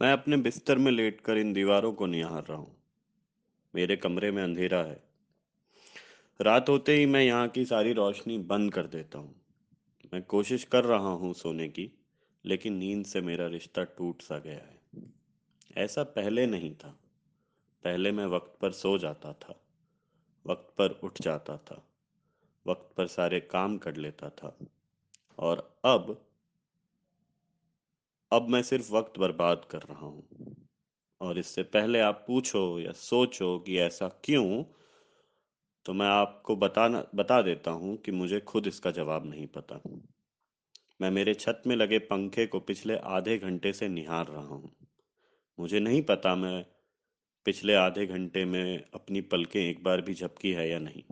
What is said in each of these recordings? मैं अपने बिस्तर में लेटकर इन दीवारों को निहार रहा हूँ। मेरे कमरे में अंधेरा है। रात होते ही मैं यहाँ की सारी रोशनी बंद कर देता हूँ। मैं कोशिश कर रहा हूँ सोने की, लेकिन नींद से मेरा रिश्ता टूट सा गया है। ऐसा पहले नहीं था। पहले मैं वक्त पर सो जाता था, वक्त पर उठ जाता था, वक्त पर सारे काम कर लेता था, और अब मैं सिर्फ वक्त बर्बाद कर रहा हूँ। और इससे पहले आप पूछो या सोचो कि ऐसा क्यों, तो मैं आपको बता देता हूँ कि मुझे खुद इसका जवाब नहीं पता। मैं मेरे छत में लगे पंखे को पिछले आधे घंटे से निहार रहा हूँ। मुझे नहीं पता मैं पिछले आधे घंटे में अपनी पलकें एक बार भी झपकी है या नहीं,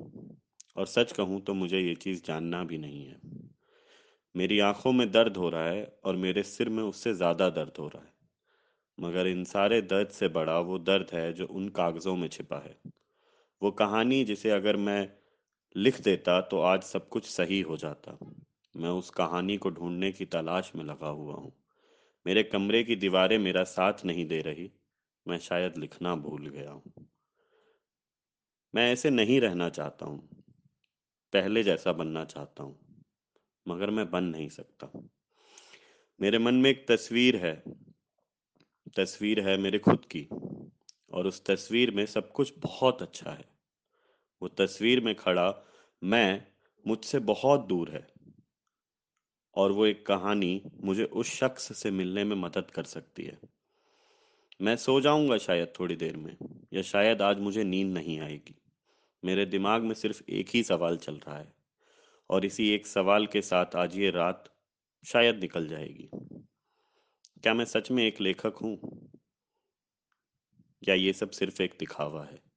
और सच कहूँ तो मुझे ये चीज़ जानना भी नहीं है। मेरी आंखों में दर्द हो रहा है और मेरे सिर में उससे ज़्यादा दर्द हो रहा है, मगर इन सारे दर्द से बड़ा वो दर्द है जो उन कागज़ों में छिपा है। वो कहानी जिसे अगर मैं लिख देता तो आज सब कुछ सही हो जाता। मैं उस कहानी को ढूंढने की तलाश में लगा हुआ हूँ। मेरे कमरे की दीवारें मेरा साथ नहीं दे रही। मैं शायद लिखना भूल गया हूँ। मैं ऐसे नहीं रहना चाहता हूँ। पहले जैसा बनना चाहता हूँ, मगर मैं बन नहीं सकता। मेरे मन में एक तस्वीर है मेरे खुद की, और उस तस्वीर में सब कुछ बहुत अच्छा है। वो तस्वीर में खड़ा मैं मुझसे बहुत दूर है, और वो एक कहानी मुझे उस शख्स से मिलने में मदद कर सकती है। मैं सो जाऊंगा शायद थोड़ी देर में, या शायद आज मुझे नींद नहीं आएगी। मेरे दिमाग में सिर्फ एक ही सवाल चल रहा है, और इसी एक सवाल के साथ आज ये रात शायद निकल जाएगी। क्या मैं सच में एक लेखक हूँ, या ये सब सिर्फ एक दिखावा है?